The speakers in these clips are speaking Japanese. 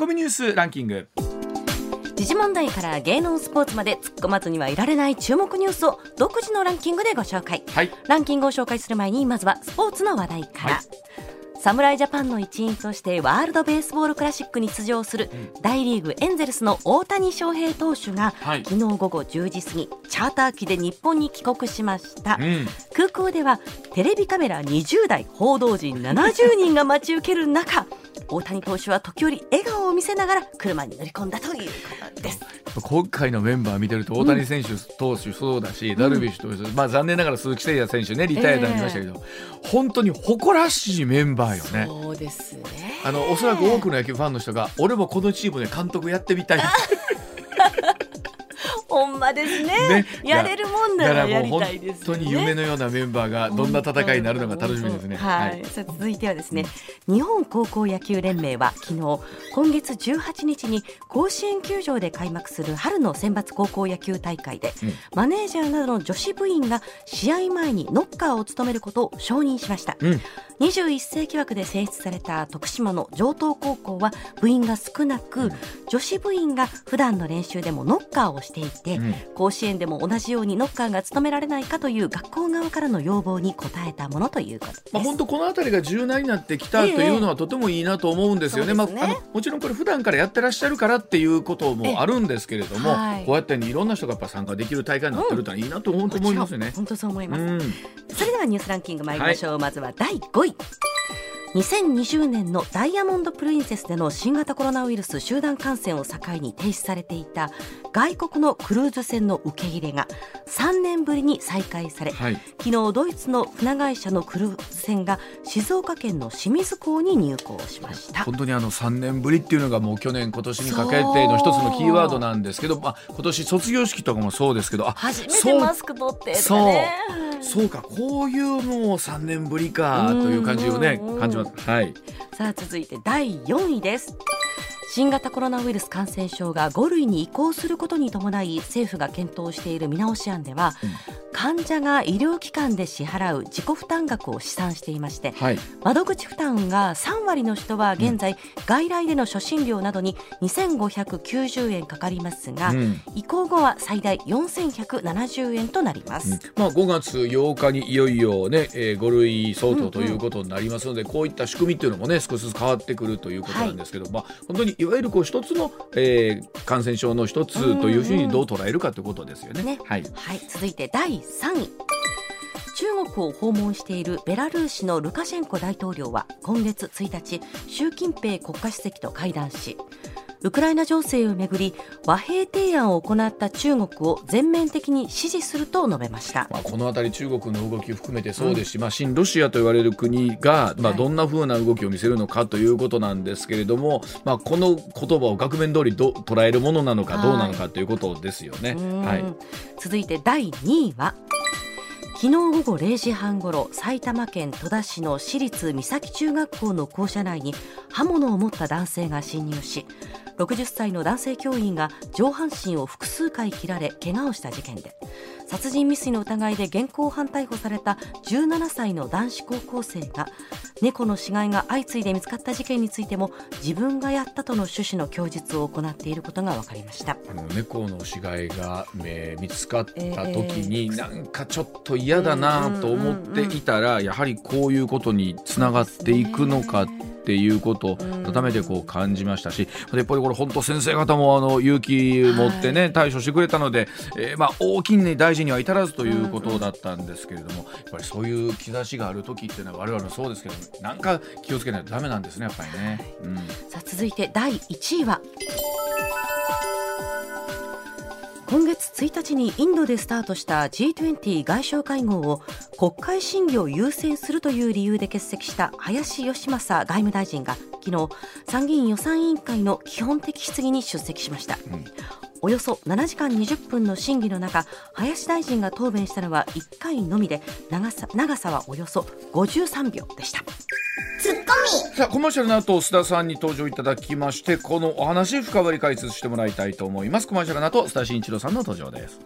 コミニュースランキング。時事問題から芸能スポーツまで突っ込まずにはいられない注目ニュースを独自のランキングでご紹介、はい、ランキングを紹介する前にまずはスポーツの話題から、はい、侍ジャパンの一員としてワールドベースボールクラシックに出場する大リーグエンゼルスの大谷翔平投手が、はい、昨日午後10時過ぎチャーター機で日本に帰国しました、うん、空港ではテレビカメラ20台報道陣70人が待ち受ける中大谷投手は時折笑顔を見せながら車に乗り込んだということです。今回のメンバー見てると大谷選手、うん、投手そうだしダルビッシュ投手、まあ、残念ながら鈴木誠也選手ねリタイアになりましたけど、本当に誇らしいメンバーよね。そうですね、おそらく多くの野球ファンの人が俺もこのチームで監督やってみたいほんまですね。やれるもんならやりたいですね。本当に夢のようなメンバーがどんな戦いになるのか楽しみですね。はいはい、さあ続いてはですね、日本高校野球連盟は昨日、今月18日に甲子園球場で開幕する春の選抜高校野球大会で、うん、マネージャーなどの女子部員が試合前にノッカーを務めることを承認しました。うん、21世紀枠で選出された徳島の城東高校は部員が少なく、うん、女子部員が普段の練習でもノッカーをしていて、うん、甲子園でも同じようにノッカーが務められないかという学校側からの要望に応えたものということです。まあ、本当このあたりが柔軟になってきたというのはとてもいいなと思うんですよね。まあ、もちろんこれ普段からやってらっしゃるからっていうこともあるんですけれども、はい、こうやっていろんな人がやっぱ参加できる大会になってるといいなと本当思いますよね。本当そう思います。それではニュースランキング参りましょう。はい、まずは第5位。2020年のダイヤモンドプリンセスでの新型コロナウイルス集団感染を境に停止されていた外国のクルーズ船の受け入れが3年ぶりに再開され、はい、昨日ドイツの船会社のクルーズ船が静岡県の清水港に入港しました。本当に3年ぶりっていうのがもう去年今年にかけての一つのキーワードなんですけど、まあ、今年卒業式とかもそうですけど、初めてマスク取ってとかね、そうかこういうのを3年ぶりかという感じをね感じます。はい、さあ続いて第4位です。新型コロナウイルス感染症が5類に移行することに伴い政府が検討している見直し案では、患者が医療機関で支払う自己負担額を試算していまして、はい、窓口負担が3割の人は現在、外来での初診料などに2590円かかりますが、移行後は最大4170円となります。まあ、5月8日にいよいよ、ね5類相当ということになりますので、こういった仕組みというのも、ね、少しずつ変わってくるということなんですけど、はい、まあ、本当にいわゆるこう一つの、感染症の一つというふうにどう捉えるかということですよ ね。はいはい、続いて第3位。中国を訪問しているベラルーシのルカシェンコ大統領は今月1日習近平国家主席と会談し、ウクライナ情勢をめぐり和平提案を行った中国を全面的に支持すると述べました。まあ、このあたり中国の動きを含めてそうですし、まあ、新ロシアと言われる国が、まあ、どんな風な動きを見せるのかということなんですけれども、まあ、この言葉を額面通り捉えるものなのかどうなのかということですよね。はい、続いて第2位は、昨日午後0時半ごろ埼玉県戸田市の市立三崎中学校の校舎内に刃物を持った男性が侵入し、60歳の男性教員が上半身を複数回切られ怪我をした事件で、殺人未遂の疑いで現行犯逮捕された17歳の男子高校生が猫の死骸が相次いで見つかった事件についても自分がやったとの趣旨の供述を行っていることが分かりました。猫の死骸が、見つかった時に、なんかちょっと嫌だなと思っていたら、やはりこういうことにつながっていくのかっていうことを改めてこう感じましたし、やっぱりこれ本当先生方も勇気持ってね、はい、対処してくれたので、まあ大きに大事には至らずということだったんですけれども、やっぱりそういう兆しがある時っていうのは我々もそうですけど、なんか気をつけないとダメなんですね、やっぱりね。さあ続いて第1位は、今月1日にインドでスタートした G20 外相会合を国会審議を優先するという理由で欠席した林芳正外務大臣が昨日、参議院予算委員会の基本的質疑に出席しました。およそ7時間20分の審議の中、林大臣が答弁したのは1回のみで、長さはおよそ53秒でした。ツッコミ。さあコマーシャルの後、須田さんに登場いただきまして、このお話深掘り解説してもらいたいと思います。コマーシャルの後、須田慎一郎さんの登場です。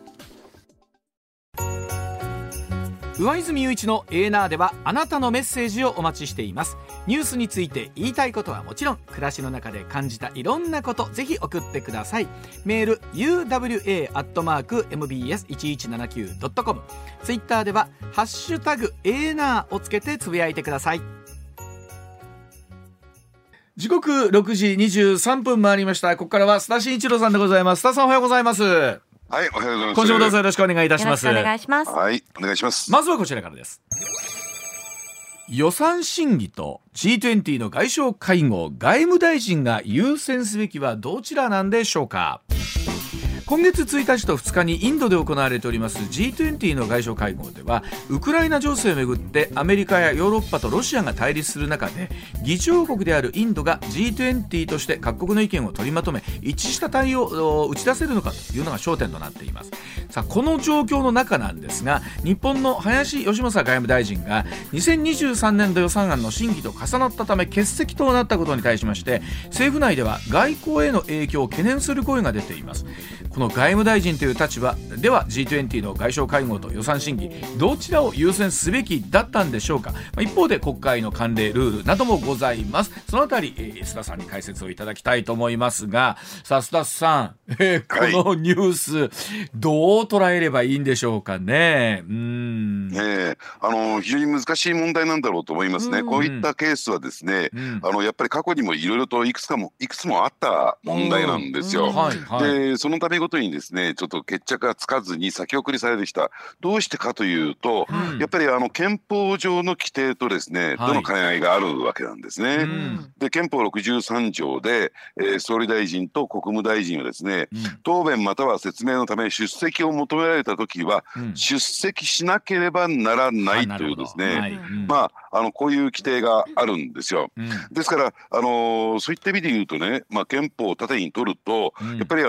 上泉雄一のエーナーではあなたのメッセージをお待ちしています。ニュースについて言いたいことはもちろん、暮らしの中で感じたいろんなこと、ぜひ送ってください。メール uwa@mbs1179.com、 ツイッターではハッシュタグエーナーをつけてつぶやいてください。時刻6時23分回りました。ここからは須田慎一郎さんでございます。須田さん、おはようございます。はい、おはようございます。今週もどうぞよろしくお願いいたします。よろしくお願いします。はい、お願いします。まずはこちらからです。予算審議と G20 の外相会合、外務大臣が優先すべきはどちらなんでしょうか。今月1日と2日にインドで行われております G20 の外相会合では、ウクライナ情勢をめぐってアメリカやヨーロッパとロシアが対立する中で、議長国であるインドが G20 として各国の意見を取りまとめ一致した対応を打ち出せるのかというのが焦点となっています。さあ、この状況の中なんですが、日本の林芳正外務大臣が2023年度予算案の審議と重なったため欠席となったことに対しまして、政府内では外交への影響を懸念する声が出ています。この外務大臣という立場では G20 の外相会合と予算審議、どちらを優先すべきだったんでしょうか。一方で国会の慣例ルールなどもございます。そのあたり須田さんに解説をいただきたいと思いますが、さあ須田さん、このニュースどう捉えればいいんでしょうかね。非常に難しい問題なんだろうと思いますね。こういったケースはですね、やっぱり過去にもいろいろといくつもあった問題なんですよ。で、そのためごとにですね、ちょっと決着がつかずに先送りされてきた。どうしてかというと、やっぱり憲法上の規定とですね、どの兼ね合いがあるわけなんですね。で、憲法63条で、総理大臣と国務大臣はですね、答弁または説明のため出席を求められたときは、出席しなければならないというですね、こういう規定があるんですよ。ですから、そういった意味で言うとね、憲法を盾に取ると、やっぱり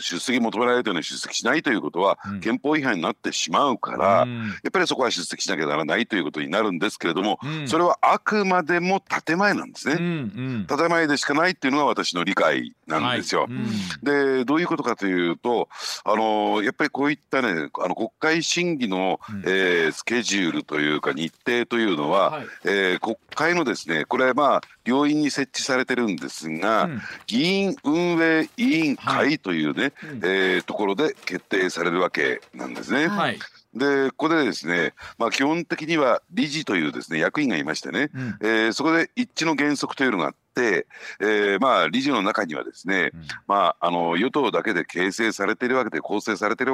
出席求められているのに出席しないということは憲法違反になってしまうから、やっぱりそこは出席しなきゃならないということになるんですけれども、それはあくまでも建前なんですね。建前でしかないっていうのが私の理解なんですよ。で、どういうことかというと、やっぱりこういったね、国会審議の、スケジュールというか日程というのは、国会のですね、これは両院に設置されてるんですが、議院運営委員会というね、ところで決定されるわけなんですね。で、ここでですね、基本的には理事というですね、役員がいましてね、そこで一致の原則というのがあって、理事の中にはですね、与党だけで構成されているわ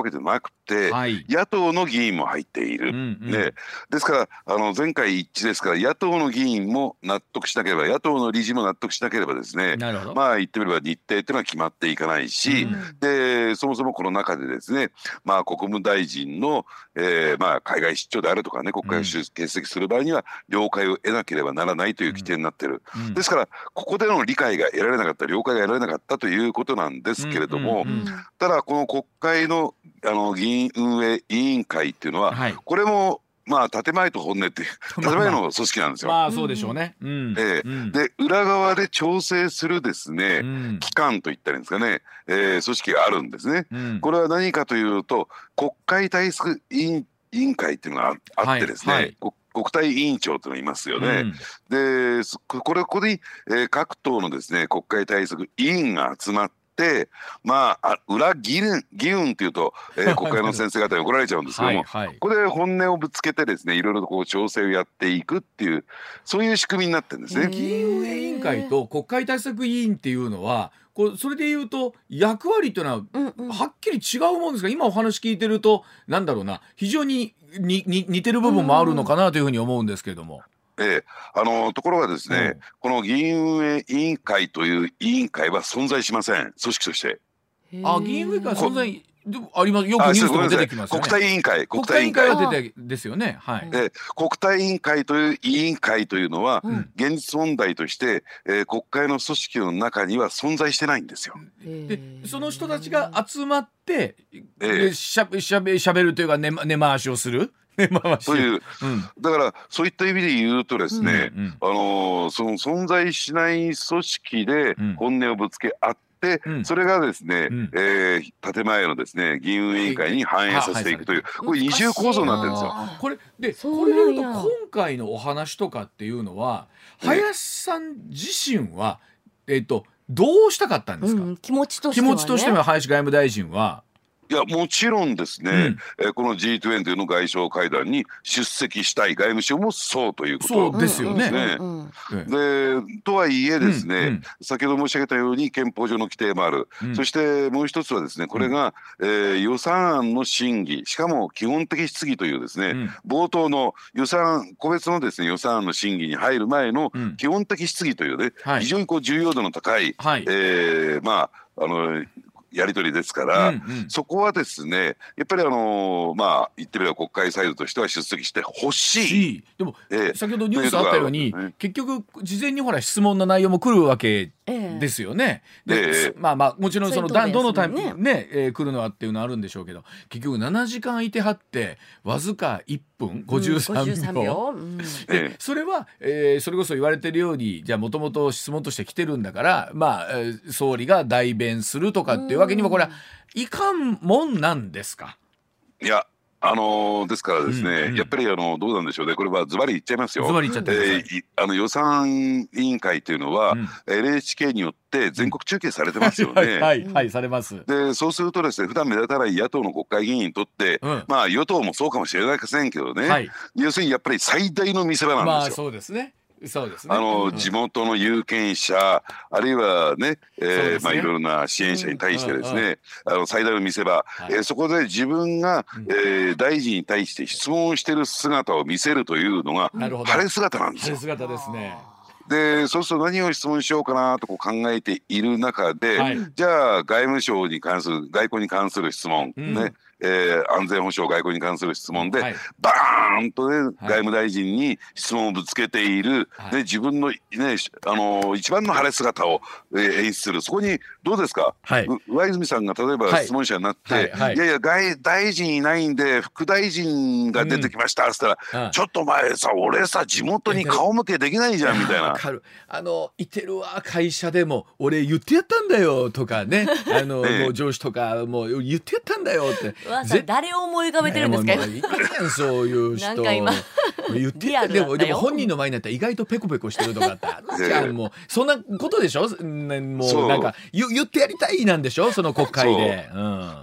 けじゃなくて、野党の議員も入っている。ですから前回一致ですから、野党の議員も納得しなければ、野党の理事も納得しなければですね、言ってみれば日程というのは決まっていかないし、で、そもそもこの中でですね、国務大臣の海外出張であるとかね、国会を欠席する場合には了解を得なければならないという規定になっている。ですからここでの理解が得られなかった、了解が得られなかったということなんですけれども、ただこの国会の、議員運営委員会っていうのは、これも建前と本音っていう建前の組織なんですよ。そうでしょうね。で、裏側で調整するですね、機関といったらいいんですかね、組織があるんですね。これは何かというと、国会対策委員会っていうのがあってですね、国対委員長というのがいますよね。で、ここに、各党のですね、国会対策委員が集まって、裏議運というと、国会の先生方に怒られちゃうんですけどもここで本音をぶつけてですね、いろいろとこう調整をやっていくっていう、そういう仕組みになってるんですね。議運委員会と国会対策委員っていうのは、それでいうと役割というのははっきり違うもんですが、今お話聞いてると非常に似てる部分もあるのかなというふうに思うんですけれども。ところがですね、この議員運営委員会という委員会は存在しません、組織として。議員運営会は存在でもありますよ。くニュースでも出てきますよね。国対委員会は出てですよね。国対委員会という委員会というのは、現実問題として、国会の組織の中には存在してないんですよ。で、その人たちが集まって、しゃべるというか、根回しをするという、だからそういった意味で言うとですね、その存在しない組織で本音をぶつけ合ってで、それがですね、建前のですね議運委員会に反映させていくという、これ二重構造になってるんですよ。これでいうと今回のお話とかっていうのは林さん自身は、どうしたかったんですか、気持ちとしてはね。気持ちとしては林外務大臣は。いや、もちろんですね、この G20 の外相会談に出席したい外務省もそうということですよね。でとはいえですね、先ほど申し上げたように憲法上の規定もある、そしてもう一つはですね、これが、予算案の審議、しかも基本的質疑というですね、冒頭の予算個別のですね予算案の審議に入る前の基本的質疑というね、非常にこう重要度の高い、まあやり取りですから、そこはですねやっぱりまあ言ってみれば国会サイドとしては出席してほしい。でも、先ほどニュースあったように、結局事前にほら質問の内容も来るわけですよね。まあまあもちろんそのどのタイミングね来るのはっていうのはあるんでしょうけど、結局7時間いてはってわずか1分53秒、それは、それこそ言われてるように、じゃあもともと質問として来てるんだから、まあ、総理が代弁するとかっていうわけにもこれはいかんもんなんですか。いや、ですからですね、やっぱりどうなんでしょうね、これはズバリ言っちゃいますよ。ズバリ言っちゃってください。予算委員会というのは、NHK によって全国中継されてますよね。はい、されます。でそうするとですね、普段目立たない野党の国会議員にとって、まあ与党もそうかもしれませんけどね、要するにやっぱり最大の見せ場なんですよ。まあそうですね、そうですね、地元の有権者あるいはね、まあいろいろな支援者に対してですね、最大の見せ場、そこで自分が、大臣に対して質問をしている姿を見せるというのが晴れ姿なんですよ。晴れ姿ですね。でそうすると何を質問しようかなとこう考えている中で、じゃあ外務省に関する外交に関する質問、ね、安全保障外交に関する質問で、バーンとね、外務大臣に質問をぶつけている、自分の、ね、一番の晴れ姿を演出する。そこにどうですか、上泉さんが例えば質問者になって、いやいや大臣いないんで副大臣が出てきましたっつったら、ちょっと前さ俺さ地元に顔向けできないじゃんみたいな。いてるわ会社でも俺言ってやったんだよとかね、もう上司とかもう言ってやったんだよって誰を思い浮かべてるんですか。そういう人言ってた。でも本人の前になったら意外とペコペコしてるとかってあるじゃん。もうそんなことでしょ。もうなんか言ってやりたいなんでしょ、その国会で。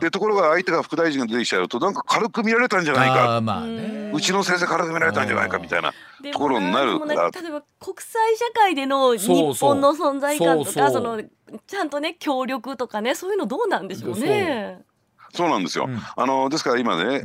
でところが相手が副大臣が出てきちゃうとなんか軽く見られたんじゃないか、うちの先生軽く見られたんじゃないかみたいなところになるから。例えば国際社会での日本の存在感とか、そのちゃんとね協力とかね、そういうのどうなんでしょうね。そうなんですよ。ですから今ね、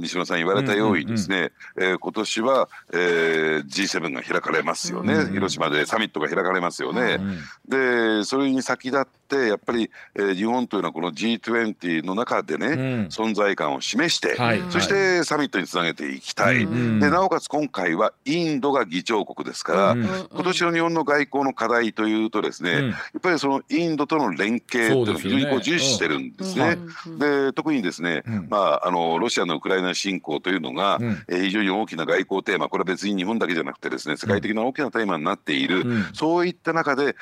西村さん言われたようにですね、今年は、G7 が開かれますよね、広島でサミットが開かれますよね、でそれに先立ってやっぱり、日本というのはこの G20 の中でね、存在感を示して、そしてサミットにつなげていきたい、でなおかつ今回はインドが議長国ですから、今年の日本の外交の課題というとですね、やっぱりそのインドとの連携というのを非常にこう重視してるんですね。特にですね、ロシアのウクライナ侵攻というのが、非常に大きな外交テーマ、これは別に日本だけじゃなくてですね、世界的な大きなテーマになっている、そういった中で、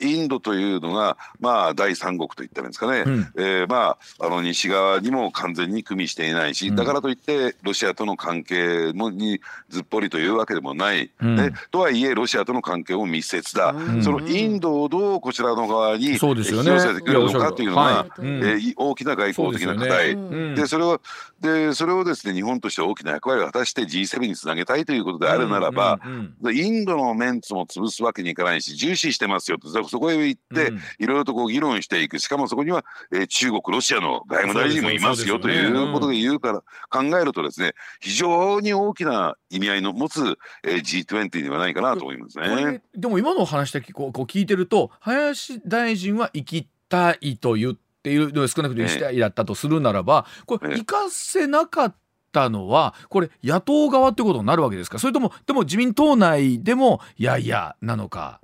インドというのが、まあ、第三国といったんですかね、まあ、西側にも完全に組みしていないし、だからといってロシアとの関係にずっぽりというわけでもない、ね、とはいえロシアとの関係も密接だ、そのインドをどうこちらの側に引き寄せてくるのかというのが、大きな外交的な課題で、それをですね日本として大きな役割を果たして G7 につなげたいということであるならば、インドのメンツも潰すわけにいかないし、重視してますよとそこへ行っていろいろとこう議論していく。しかもそこには、中国ロシアの外務大臣もいますよということで言うから考えるとですね、非常に大きな意味合いの持つ、G20 ではないかなと思いますね。でも今のお話だけこう聞いてると、林大臣は行きたいと言ってっていうのは少なくとも1台だったとするならば、これ行かせなかったのはこれ野党側ってことになるわけですか。それともでも自民党内でもいやいやなのか。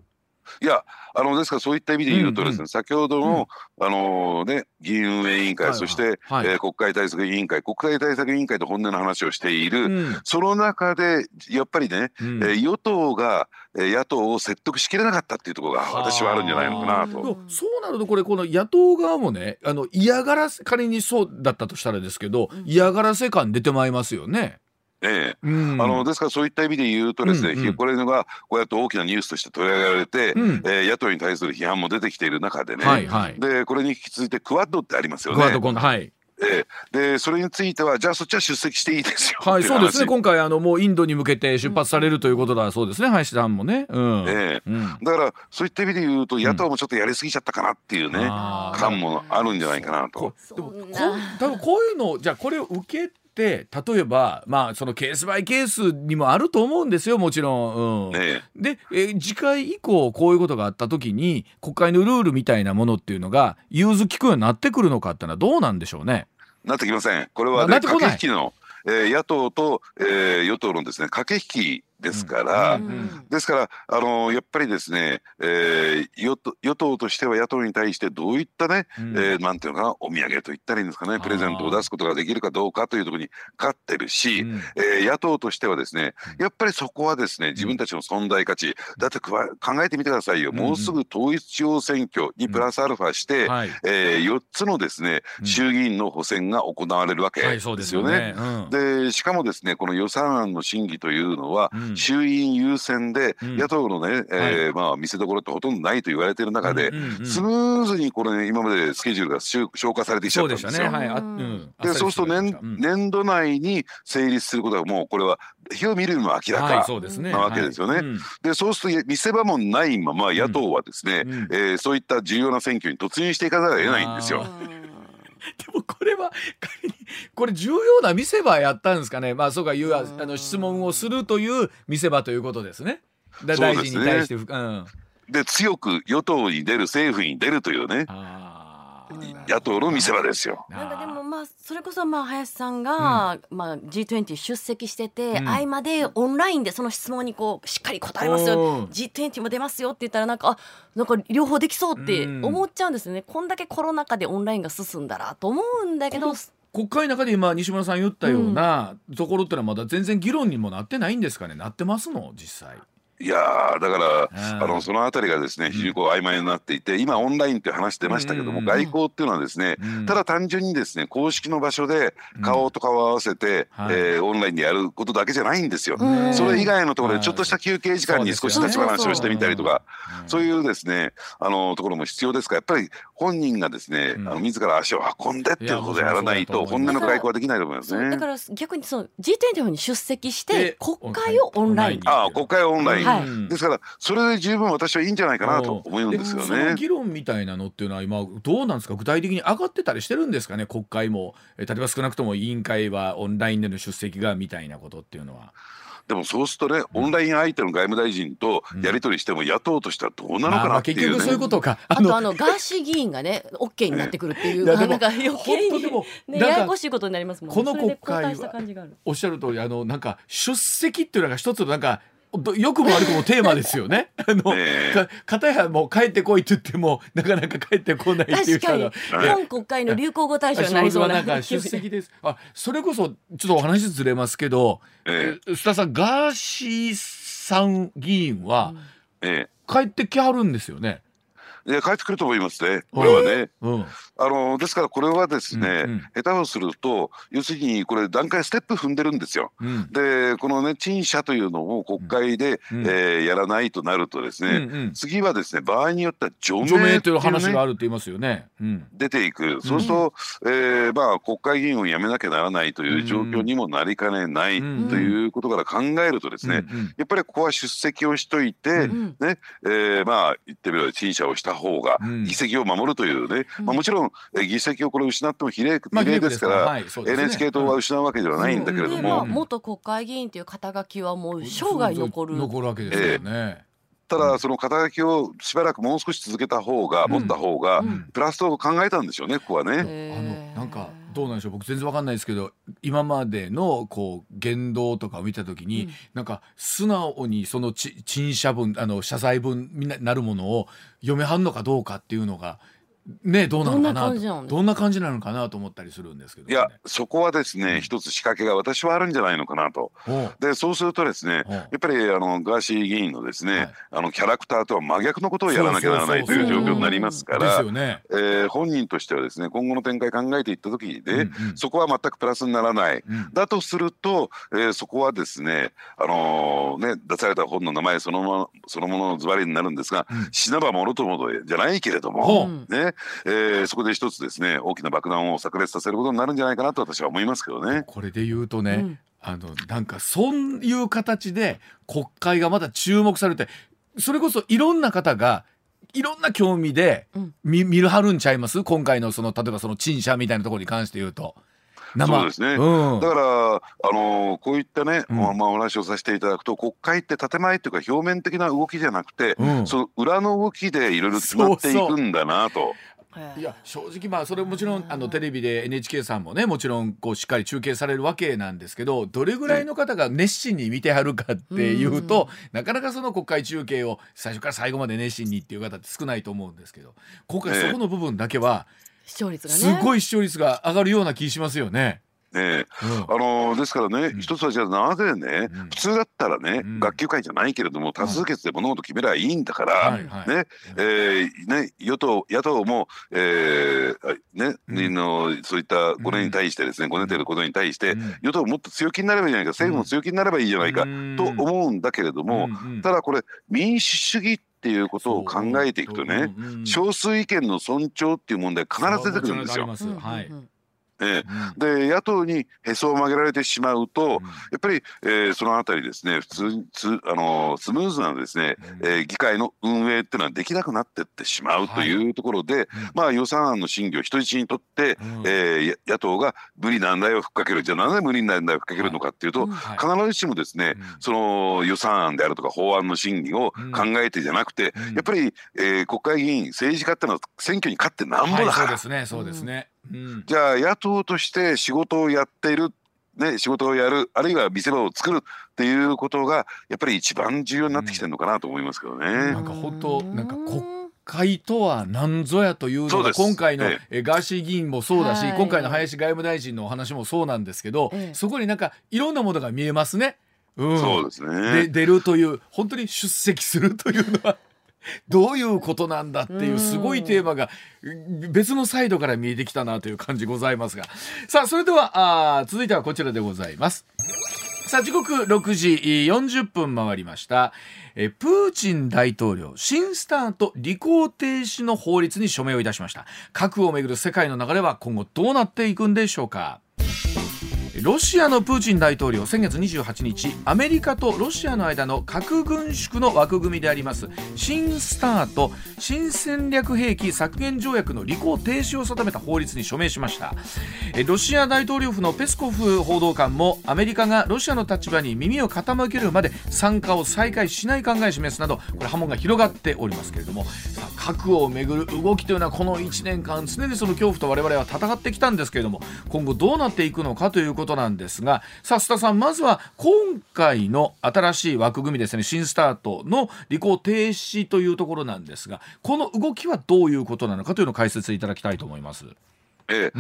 いや、ですからそういった意味で言うとですね、先ほどの議員運営委員会、そして国会対策委員会、国会対策委員会と本音の話をしている、その中でやっぱりね、与党が野党を説得しきれなかったっていうところが私はあるんじゃないのかなと。そうなるとこれ、この野党側もね、嫌がらせ、仮にそうだったとしたらですけど、嫌がらせ感出てまいりますよね。ですからそういった意味で言うとですね、これがこうやって大きなニュースとして取り上げられて、野党に対する批判も出てきている中でね、でこれに引き続いてクワッドってありますよね。クワッド今度でそれについてはじゃあそっちは出席していいですよ、そうですね。今回もうインドに向けて出発されるということだそうですね、林さんもね。だからそういった意味で言うと野党もちょっとやりすぎちゃったかなっていうね、感もあるんじゃないかなと。でも多分こういうのじゃあこれを受けてで例えば、そのケースバイケースにもあると思うんですよ、もちろん。で次回以降こういうことがあった時に国会のルールみたいなものっていうのが融通きくようになってくるのかってのはどうなんでしょうね。なってきません。これは、駆け引きの、野党と、与党のですね、駆け引きですから、ですからやっぱりですね、与党としては野党に対してどういったね、なんていうのかな、お土産といったらいいんですかね、プレゼントを出すことができるかどうかというところに勝ってるし、野党としてはですね、やっぱりそこはですね、自分たちの存在価値だって考えてみてくださいよ。もうすぐ統一地方選挙にプラスアルファして、4つのですね、衆議院の補選が行われるわけですよね。でしかもですね、この予算案の審議というのは、衆院優先で野党のね、見せ所ってほとんどないと言われている中でスムーズにこれ、ね、今までスケジュールが消化されてきちゃったんですよ。そうすると 年度内に成立することはもうこれは日を見るのは明らかなわけですよね。でそうすると見せ場もないまま野党はですね、そういった重要な選挙に突入していかざるを得ないんですよ。でもこれは仮にこれ重要な見せ場やったんですかね。そうかいう質問をするという見せ場ということですね。大臣に対してで強く与党に出る、政府に出るというね、野党の見せ場ですよ。なんかでもそれこそ林さんがG20 出席してて、合間でオンラインでその質問にこうしっかり答えますよ、G20 も出ますよって言ったらなんか両方できそうって思っちゃうんですね。こんだけコロナ禍でオンラインが進んだらと思うんだけど、国会の中で今西村さん言ったようなところってのはまだ全然議論にもなってないんですかね。なってますの実際。いやだからそのあたりがですね、非常にこう曖昧になっていて、今オンラインって話出ましたけども、外交っていうのはですね、ただ単純にですね、公式の場所で顔と顔を合わせてオンラインでやることだけじゃないんですよ。それ以外のところでちょっとした休憩時間に少し立ち話をしてみたりとか、そういうですねところも必要ですから、やっぱり本人がですね自ら足を運んでっていうことをやらないと本音の外交はできないと思いますね。だから逆にその G20 に出席して国会をオンライン、国会をオンラインですからそれで十分私はいいんじゃないかなと思うんですよね。その議論みたいなのっていうのは今どうなんですか。具体的に上がってたりしてるんですかね。国会も例えば少なくとも委員会はオンラインでの出席がみたいなことっていうのは。でもそうするとね、オンライン相手の外務大臣とやり取りしても野党としてはどうなのかなっていうね。結局そういうことか。あとガーシー議員がね OK になってくるっていう、なんか余計にややこしいことになりますもんね。この国会はおっしゃる通りなんか出席っていうのが一つなんかよくも悪くもテーマですよね。片やもう帰ってこいと言ってもなかなか帰ってこないっていう。確かに今国会の流行語大賞になりそうな。なんか出席です。それこそちょっとお話ずれますけど、須田さん、ガーシーさん議員は帰ってきはるんですよね。帰ってくると思いますね。これはね、ですからこれはですね、下手をすると要するにこれ段階ステップ踏んでるんですよ。でこのね陳謝というのを国会でやらないとなるとですね、次はですね場合によっては除名という話があるって言いますよね。出ていく。そうすると国会議員を辞めなきゃならないという状況にもなりかねないということから考えるとですね、やっぱりここは出席をしといてね、言ってみれば陳謝をした方が議席を守るというね、もちろん議席をこれ失っても比例ですから、NHK 党は失うわけではないんだけれども、元国会議員という肩書きはもう生涯残るわけですよね。ただその肩書きをしばらくもう少し持った方がプラスを考えたんでしょうね。ここはね、なんかどうなんでしょう、僕全然わかんないですけど、今までのこう言動とかを見たときに、うん、なんか素直にその陳謝文、謝罪文になるものを読めはんのかどうかっていうのがね、どうなのかなと、どんな感じなのかなと思ったりするんですけど、ね、いやそこはですね、一つ仕掛けが私はあるんじゃないのかなと。でそうするとですね、やっぱりガーシー議員のですね、はい、キャラクターとは真逆のことをやらなきゃならないという状況になりますから、本人としてはですね、今後の展開考えていった時で、そこは全くプラスにならない、だとすると、そこはですね、出された本の名前そのもののズバリになるんですが、死なばもろともどじゃないけれども、ね、そこで一つですね、大きな爆弾を炸裂させることになるんじゃないかなと私は思いますけどね。これで言うとね、なんかそういう形で国会がまだ注目されて、それこそいろんな方がいろんな興味で 見るはるんちゃいます？今回のその例えばその陳謝みたいなところに関して言うと。そうですね、だから、こういったね、お話をさせていただくと、国会って建前というか表面的な動きじゃなくて、その裏の動きでいろいろ決まっていくんだなと。いや正直、まあそれもちろんテレビで NHK さんもね、もちろんこうしっかり中継されるわけなんですけど、どれぐらいの方が熱心に見てはるかっていうと、なかなかその国会中継を最初から最後まで熱心にっていう方って少ないと思うんですけど、今回そこの部分だけは、視聴率がね、すごい視聴率が上がるような気しますよね。ですからね、一つはじゃあなぜね、普通だったらね、学級会じゃないけれども多数決で物事決めればいいんだからね、野党もそういった5年に対してですね、5年ということに対して与党もっと強気になればいいじゃないか、政府も強気になればいいじゃないかと思うんだけれども、ただこれ民主主義っていうことを考えていくとね、少数意見の尊重っていう問題必ず出てくるんですよ。で野党にへそを曲げられてしまうと、やっぱり、そのあたりですね、普通にスムーズなですね、議会の運営っていうのはできなくなってってしまうというところで、まあ、予算案の審議を人質にとって、野党が無理難題をふっかける。じゃあなぜ無理難題をふっかけるのかっていうと、必ずしもですね、その予算案であるとか法案の審議を考えてじゃなくて、やっぱり、国会議員政治家ってのは選挙に勝ってなんぼだから、じゃあ野党として仕事をやっている、ね、仕事をやる、あるいは見せ場を作るっていうことがやっぱり一番重要になってきてるのかなと思いますけどね。なんか本当、なんか国会とは何ぞやというのが今回のガーシー議員もそうだし、今回の林外務大臣のお話もそうなんですけど、そこになんかいろんなものが見えますね。そうですね。で出るという、本当に出席するというのはどういうことなんだっていうすごいテーマが別のサイドから見えてきたなという感じございますが、さあそれでは続いてはこちらでございます。さあ時刻6時40分回りました。プーチン大統領、新スタート履行停止の法律に署名をいたしました。核をめぐる世界の流れは今後どうなっていくんでしょうか。ロシアのプーチン大統領、先月28日アメリカとロシアの間の核軍縮の枠組みであります新スタート新戦略兵器削減条約の履行停止を定めた法律に署名しました。ロシア大統領府のペスコフ報道官も、アメリカがロシアの立場に耳を傾けるまで参加を再開しない考えを示すなど、これ波紋が広がっておりますけれども、さあ核をめぐる動きというのはこの1年間常にその恐怖と我々は戦ってきたんですけれども、今後どうなっていくのかということなんですが、さあ須田さん、まずは今回の新しい枠組みですね、新スタートの履行停止というところなんですが、この動きはどういうことなのかというのを解説いただきたいと思います。で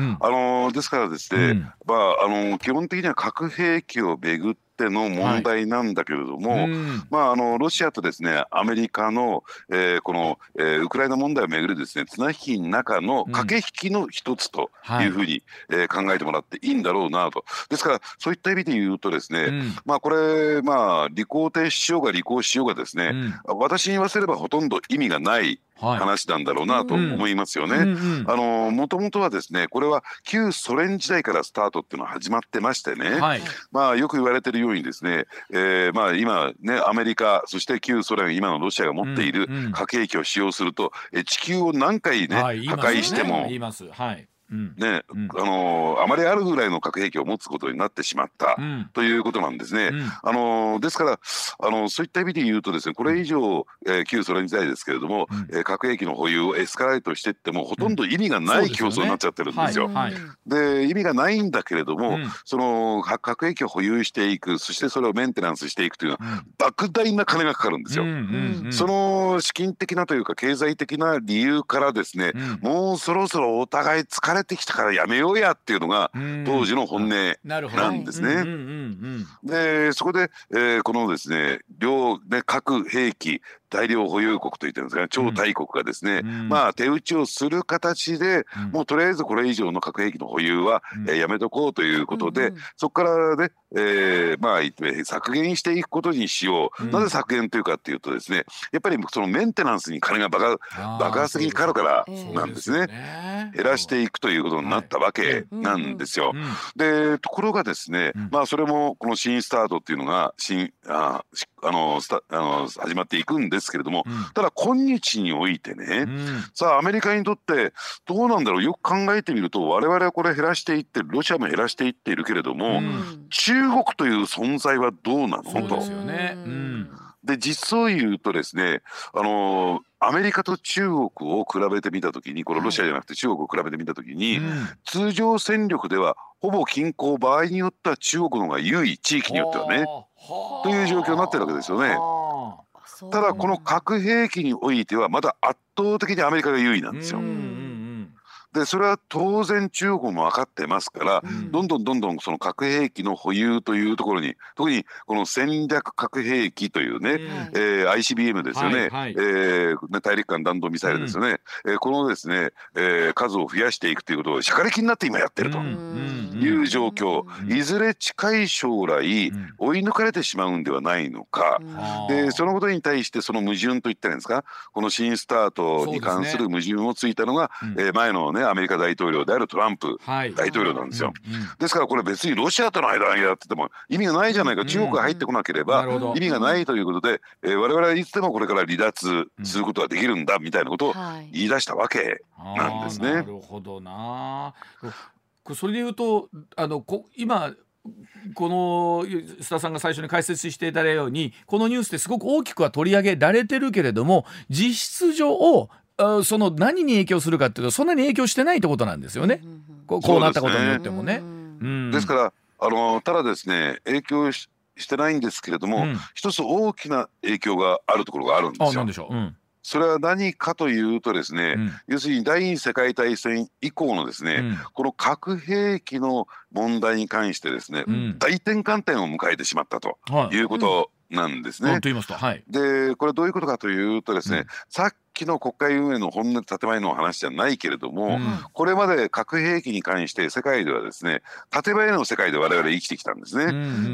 すからですね、基本的には核兵器をめぐっての問題なんだけれども、ロシアとですねアメリカの、この、ウクライナ問題をめぐるですね綱引きの中の駆け引きの一つというふうに、考えてもらっていいんだろうなと。ですからそういった意味で言うとですね、これ履行停止しようが履行しようがですね、私に言わせればほとんど意味がない話なんだろうなと思いますよね。もともとはですね、これは旧ソ連時代からスタートっていうのは始まってましてね、よく言われてるようにですね、今ねアメリカ、そして旧ソ連、今のロシアが持っている核兵器を使用すると、地球を何回ね破壊してもね、あまりあるぐらいの核兵器を持つことになってしまった、うん、ということなんですね、うん、ですからそういった意味で言うとですね、これ以上、旧ソ連時代ですけれども、うん、核兵器の保有をエスカレートしていってもほとんど意味がない競争になっちゃってるんですよ。で、意味がないんだけれども、うん、その核兵器を保有していく、そしてそれをメンテナンスしていくというのは、うん、莫大な金がかかるんですよ。その資金的なというか経済的な理由からですね、うん、もうそろそろお互い疲れてきたからやめようやっていうのが当時の本音なんですね。で、そこで、このですね核兵器大量保有国といってるんですが、超大国がですね、うん、まあ手打ちをする形で、うん、もうとりあえずこれ以上の核兵器の保有は、うん、やめとこうということで、うん、そこからね、まあ削減していくことにしよう、うん、なぜ削減というかっていうとですね、やっぱりそのメンテナンスに金が爆発的にかかるからなんですね。減らしていくということになったわけなんですよ。で、ところがですね、うん、まあそれもこの新スタートっていうのが始まっていくんですけれども、ただ今日においてね、さあアメリカにとってどうなんだろう、よく考えてみると我々はこれ減らしていって、ロシアも減らしていっているけれども、中国という存在はどうなのと。で、実を言うとですね、アメリカと中国を比べてみたときに、これロシアじゃなくて中国を比べてみたときに、通常戦力ではほぼ均衡、場合によっては中国の方が優位、地域によってはね、という状況になってるわけですよね。ただこの核兵器においてはまだ圧倒的にアメリカが優位なんですよ。で、それは当然中国も分かってますから、うん、どんどんその核兵器の保有というところに、特にこの戦略核兵器というね、ICBM ですよね、大陸間弾道ミサイルですよね、うん、このですね、数を増やしていくということをしゃかりきになって今やってるという状況、いずれ近い将来追い抜かれてしまうんではないのか、でそのことに対してその矛盾といったらいいんですか、この新スタートに関する矛盾をついたのが、前のねアメリカ大統領であるトランプ大統領なんですよ。ですからこれ別にロシアとの間にやってても意味がないじゃないか、中国が入ってこなければ意味がないということで、我々はいつでもこれから離脱することができるんだみたいなことを言い出したわけなんですね。なるほどな。それでいうと今この須田さんが最初に解説していただいたように、このニュースですごく大きくは取り上げられてるけれども、実質上その何に影響するかっていうと、そんなに影響してないってことなんですよね、こうなったことによってもね。ですからただですね、影響してないんですけれども、一つ大きな影響があるところがあるんですよ。なんでしょう。それは何かというとですね、要するに第二次世界大戦以降のですね、この核兵器の問題に関してですね、大転換点を迎えてしまったということなんですね。で、これどういうことかというとですね、さっきの国会運営の本音建前の話じゃないけれども、これまで核兵器に関して世界ではですね、建前の世界で我々生きてきたんですね。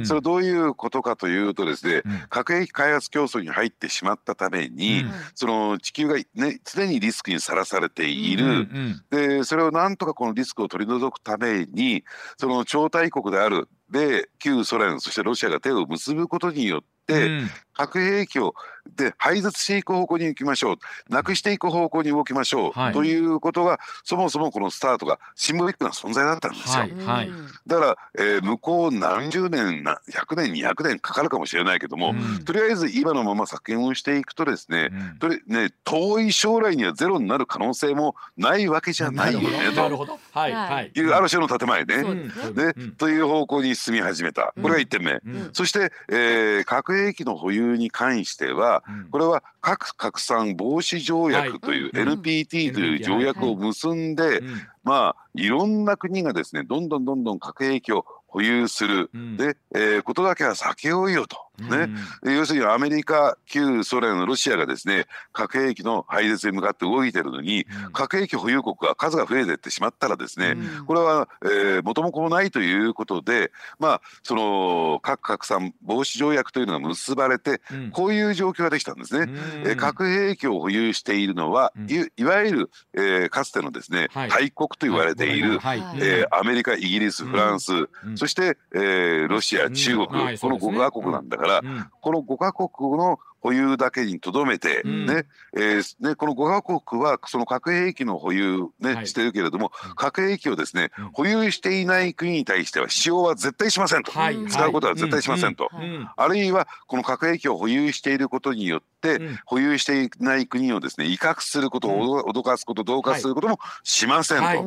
それはどういうことかというとですね、核兵器開発競争に入ってしまったために、その地球がね常にリスクにさらされている。で、それをなんとかこのリスクを取り除くために、その超大国である米旧ソ連、そしてロシアが手を結ぶことによって核兵器を廃絶していく方向に行きましょう、なくしていく方向に動きましょう、ということがそもそもこのスタートがシンボリックな存在だったんですよ。だから、向こう何十年100年200年かかるかもしれないけども、とりあえず今のまま削減をしていくとですね、遠い将来にはゼロになる可能性もないわけじゃないよねというある種の建前ねという方向に進み始めた。これが1点目。そして、核兵器の保有に関しては、これは核拡散防止条約という NPT という条約を結んで、まあいろんな国がですねどんどん核兵器を保有するで、ことだけは避けようよとね、要するにアメリカ旧ソ連のロシアがですね核兵器の廃絶に向かって動いてるのに、核兵器保有国が数が増えていってしまったらですね、これは元も子もないということで、まあその核拡散防止条約というのが結ばれて、こういう状況ができたんですね。核兵器を保有しているのは、いわゆる、かつてのですね大国と言われているアメリカ、イギリス、フランス、そして、ロシア、中国、この5カ国なんだから、この5カ国の保有だけにとどめて、ねね、この5カ国はその核兵器の保有、ねはい、しているけれども、核兵器をですね、保有していない国に対しては使用は絶対しませんと、はい、使うことは絶対しませんと、あるいはこの核兵器を保有していることによって、保有していない国をですね、威嚇すること、脅かすこと、恫喝することもしませんと、はい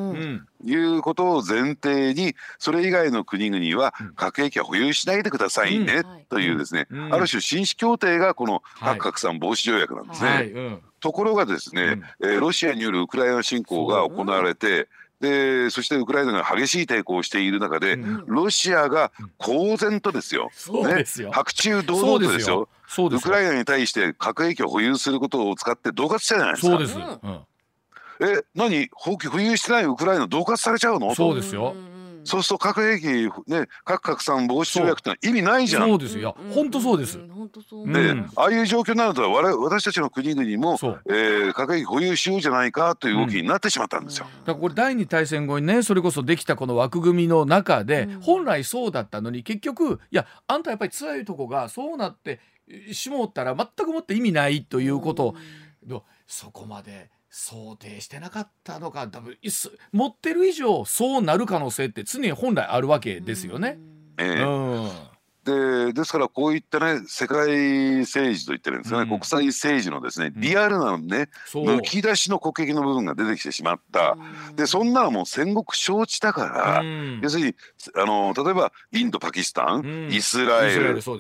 いうことを前提に、それ以外の国々は核兵器は保有しないでくださいね、というですね、ある種紳士協定がこの核拡散防止条約なんですね。はいところがですね、ロシアによるウクライナ侵攻が行われて、でそしてウクライナが激しい抵抗をしている中で、ロシアが公然とですよ、白昼堂々とですよ、ウクライナに対して核兵器を保有することを使って恫喝したじゃないですか。そうです何、保有してないウクライナ恫喝されちゃうの？そうですよ。そうすると核兵器、ね、核拡散防止条約ってのは意味ないじゃん。そうですよ。本当そうです。ああいう状況になると私たちの国々も、核兵器保有しようじゃないかという動きになってしまったんですよ。だからこれ第二次大戦後にね、それこそできたこの枠組みの中で、本来そうだったのに結局いやあんたやっぱり辛いとこがそうなってしもったら全くもって意味ないということをそこまで想定してなかったのか、持ってる以上そうなる可能性って常に本来あるわけですよね。ですからこういったね、世界政治といってるんですかね、国際政治のですね、リアルなね、むき出しの国益の部分が出てきてしまった。でそんなのもう戦国承知だから、要するに例えばインド、パキスタン、イスラエル、そ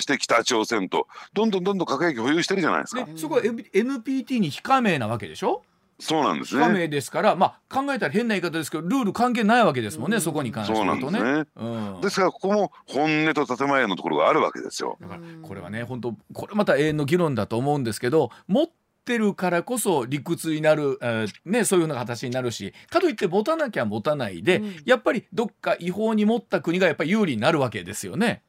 して北朝鮮とどんどん核兵器保有してるじゃないですか。そこは NPT に非加盟なわけでしょ。そうなんですね。加盟ですから、まあ、考えたら変な言い方ですけどルール関係ないわけですもんね、そこに関して言うとね。そうなんですね。ですからここも本音と建前のところがあるわけですよ。だからこれはね、本当これまた永遠の議論だと思うんですけど、持ってるからこそ理屈になる、ね、そういうような形になるし、かといって持たなきゃ持たないで、やっぱりどっか違法に持った国がやっぱり有利になるわけですよね。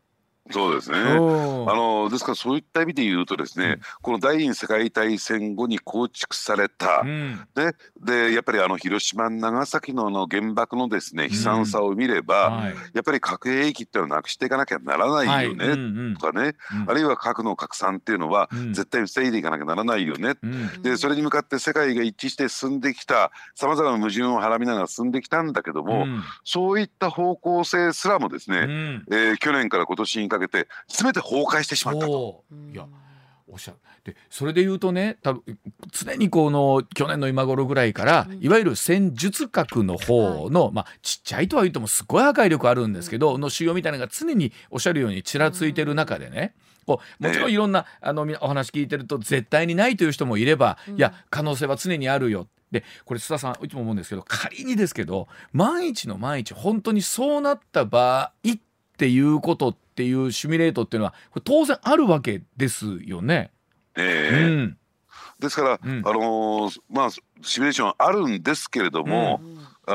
そうですね。ですからそういった意味で言うとですね、この第二次世界大戦後に構築された、やっぱり広島長崎の原爆のですね、悲惨さを見れば、やっぱり核兵器っていうのをなくしていかなきゃならないよね、とかね、あるいは核の拡散っていうのは絶対防いでいかなきゃならないよね、でそれに向かって世界が一致して進んできた、さまざまな矛盾をはらみながら進んできたんだけども、そういった方向性すらもですね、去年から今年にかけて全て崩壊してしまったと。いや、おっしゃる。でそれでいうとね、多分常にこの去年の今頃ぐらいから、いわゆる戦術核の方の、まあ、ちっちゃいとは言ってもすごい破壊力あるんですけど、の主要みたいなのが常におっしゃるようにちらついてる中でね、こうもちろんいろんなお話聞いてると絶対にないという人もいれば、いや可能性は常にあるよ。でこれ須田さんいつも思うんですけど、仮にですけど万一の万一本当にそうなった場合っていうことっていうシミュレートっていうのはこれ当然あるわけですよね。ですから、まあシミュレーションあるんですけれども、例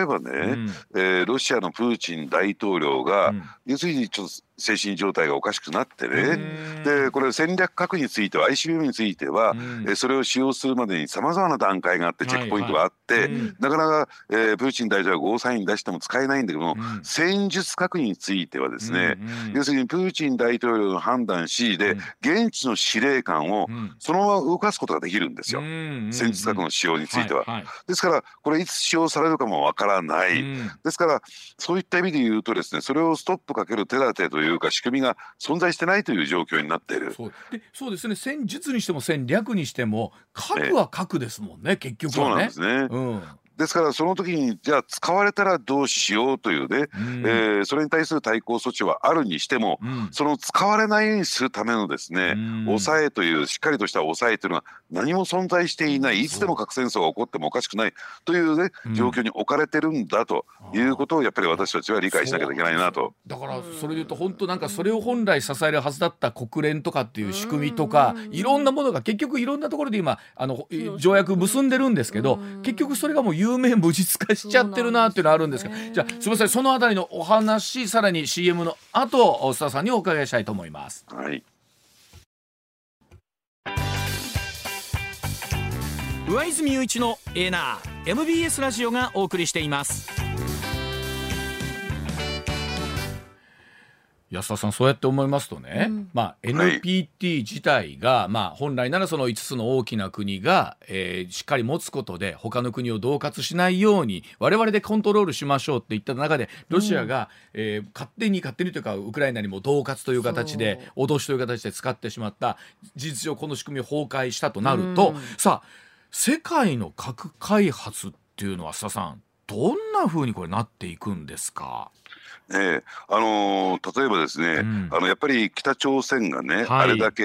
えばね、ロシアのプーチン大統領が、要するにちょっと精神状態がおかしくなってね、でこれ戦略核については ICBM については、それを使用するまでにさまざまな段階があってチェックポイントがあって、なかなか、プーチン大統領がゴーサイン出しても使えないんだけども、戦術核についてはですね、要するにプーチン大統領の判断次第で、現地の司令官をそのまま動かすことができるんですよ、戦術核の使用については。ですからこれいつ使用されるかもわからない、ですからそういった意味で言うとですね、それをストップかける手立てというか仕組みが存在してないという状況になっている。そうですね。戦術にしても戦略にしても核は核ですもんね、結局はね。そうなんですね。ですからその時にじゃあ使われたらどうしようというね、それに対する対抗措置はあるにしても、その使われないようにするためのですね、抑えというしっかりとした抑えというのは何も存在していない、いつでも核戦争が起こってもおかしくないというね、状況に置かれてるんだということをやっぱり私たちは理解しなきゃいけないなと。だからそれでいうと本当なんかそれを本来支えるはずだった国連とかっていう仕組みとかいろんなものが結局いろんなところで今条約結んでるんですけど、結局それがもう有名無実化しちゃってるなっていうのはあるんですが、じゃあすみません、そのあたりのお話さらに CM の後須田さんにお伺いしたいと思います。上泉雄一のエーナー MBS ラジオがお送りしています。安田さん、そうやって思いますとね、NPT 自体が、本来ならその5つの大きな国が、しっかり持つことで他の国を恫喝しないように我々でコントロールしましょうっていった中で、ロシアが、勝手にというかウクライナにも恫喝という形で、脅しという形で使ってしまった。事実上この仕組みを崩壊したとなると、さあ世界の核開発っていうのは安田さん、どんな風にこれなっていくんですか？例えばですね、やっぱり北朝鮮がね、あれだけ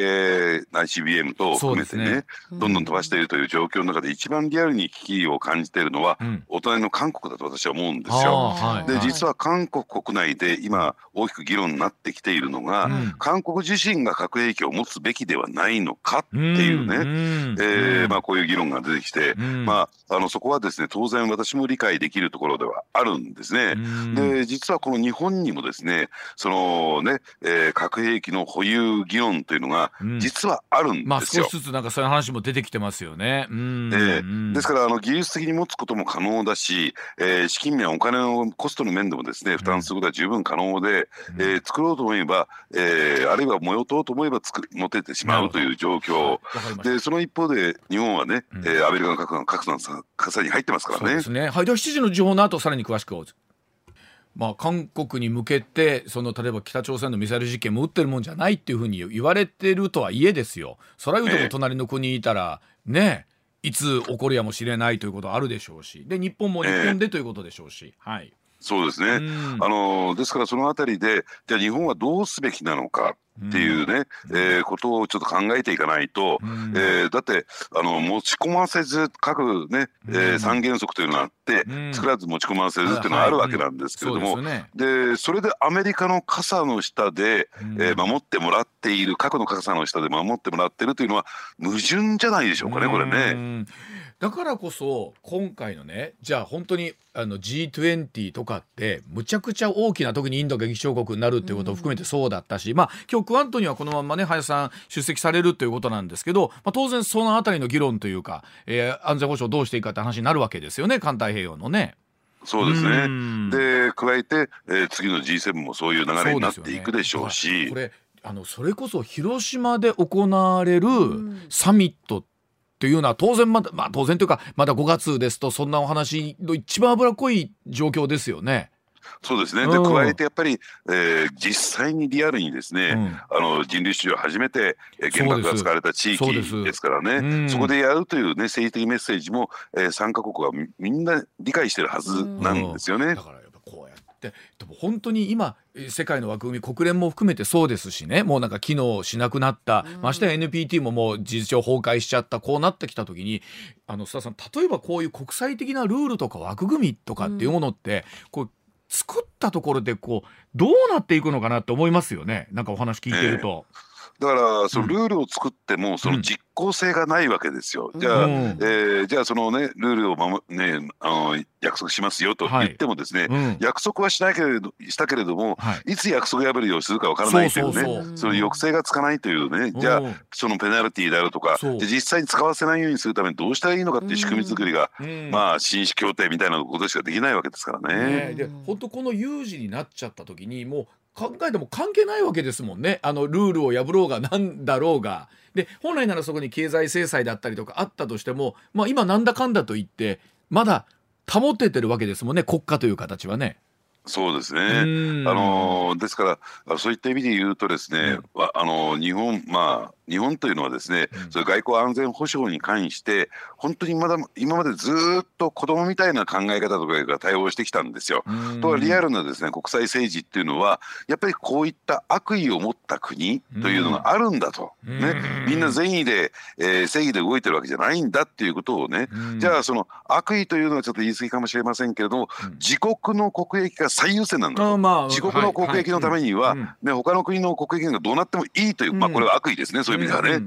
ICBM と含めて どんどん飛ばしているという状況の中で一番リアルに危機を感じているのは、お隣の韓国だと私は思うんですよ。で、実は韓国国内で今大きく議論になってきているのが、韓国自身が核兵器を持つべきではないのかっていうね、こういう議論が出てきて、そこはですね、当然私も理解できるところではあるんですね。で、実はこの日本にもですね、核兵器の保有議論というのが実はあるんですよ。少しずつなんかそういう話も出てきてますよね。ですから、技術的に持つことも可能だし、資金面、お金のコストの面でもですね、負担することは十分可能で、作ろうと思えば、あるいは模様と思えば持ててしまうという状況で、その一方で日本はね、アメリカの核の傘に入ってますからね。そうですね。はい、では7時の情報の後さらに詳しく。韓国に向けて、例えば北朝鮮のミサイル実験も撃ってるもんじゃないっていうふうに言われてるとはいえですよ、そらいうても隣の国にいたらね、いつ起こるやもしれないということはあるでしょうし、で日本も日本でということでしょうし、そうですね。ですからそのあたりで、じゃあ日本はどうすべきなのかっていうね、ことをちょっと考えていかないと、だって持ち込ませず核ね、三原則というのがあって、作らず持ち込ませずっていうのがあるわけなんですけれども、でそれでアメリカの傘の下で、守ってもらっている、核の傘の下で守ってもらっているというのは矛盾じゃないでしょうかね、これね。だからこそ今回のね、じゃあ本当にG20 とかってむちゃくちゃ大きな、特にインドが議長国になるということを含めてそうだったし、今日クアントにはこのままね、林さん出席されるということなんですけど、当然そのあたりの議論というか、安全保障どうしていいかって話になるわけですよね、環太平洋のね。そうですね。で加えて、次の G7 もそういう流れになっていくでしょうし、これそれこそ広島で行われるサミットってというのは当然当然というか、まだ5月ですとそんなお話の一番脂っこい状況ですよね。そうですね。で加えてやっぱり、実際にリアルにですね、人類史上初めて原爆が使われた地域ですからね、そこでやるという、ね、政治的メッセージも、参加国はみんな理解してるはずなんですよね。だからやっぱこうやってでも本当に今世界の枠組み、国連も含めてそうですしね、もうなんか機能しなくなった、ましてや NPT ももう事実上崩壊しちゃった、こうなってきた時に、須田さん、例えばこういう国際的なルールとか枠組みとかっていうものって、作ったところでどうなっていくのかなって思いますよね、なんかお話聞いてると。だからそのルールを作ってもその実行性がないわけですよ。じゃあそのね、ルールを約束しますよと言ってもですね、約束はしたけれども、いつ約束破りをするかわからないというね、その抑制がつかないというね、じゃあそのペナルティであるとか、実際に使わせないようにするためにどうしたらいいのかっていう仕組み作りが、紳士協定みたいなことしかできないわけですからね。で本当この有事になっちゃった時にもう考えても関係ないわけですもんね。ルールを破ろうがなんだろうが。で本来ならそこに経済制裁だったりとかあったとしても、今なんだかんだと言ってまだ保ててるわけですもんね、国家という形はね。そうですね。ですからそういった意味で言うとですね、日本というのはですね、それ外交安全保障に関して本当に今までずっと子供みたいな考え方とかが対応してきたんですよ。とはリアルなですね、国際政治っていうのはやっぱりこういった悪意を持った国というのがあるんだと、みんな善意で、正義で動いてるわけじゃないんだっていうことをね、じゃあその悪意というのはちょっと言い過ぎかもしれませんけれども、自国の国益が最優先なんだと、自国の国益のためには、他の国の国益がどうなってもいいという、これは悪意ですね、そういう意味では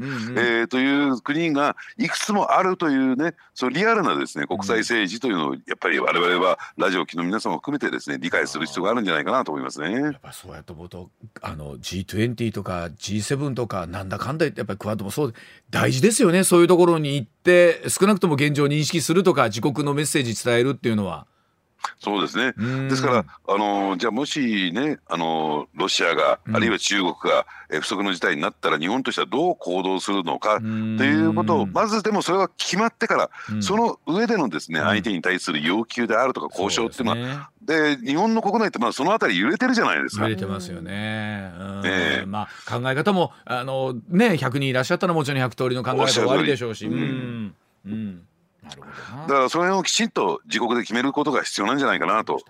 ね。という国がいくつもあるというね、そのリアルなですね、国際政治というのをやっぱり我々はラジオ機の皆さんも含めてですね、理解する必要があるんじゃないかなと思いますね。やっぱそうやと思うと、G20 とか G7 とかなんだかんだ言って、やっぱりクアッドもそう大事ですよね。そういうところに行って少なくとも現状を認識するとか、自国のメッセージ伝えるっていうのは。そうですね。ですからじゃあもしねロシアがあるいは中国が不測の事態になったら日本としてはどう行動するのかということをまずでもそれは決まってからその上でのですね相手に対する要求であるとか交渉っていうのはで日本の国内ってまあそのあたり揺れてるじゃないですか。揺れてますよね。まあ考え方もね100人いらっしゃったらもちろん100通りの考え方はあるでしょうし。なるほどな。だからその辺をきちんと自国で決めることが必要なんじゃないかなと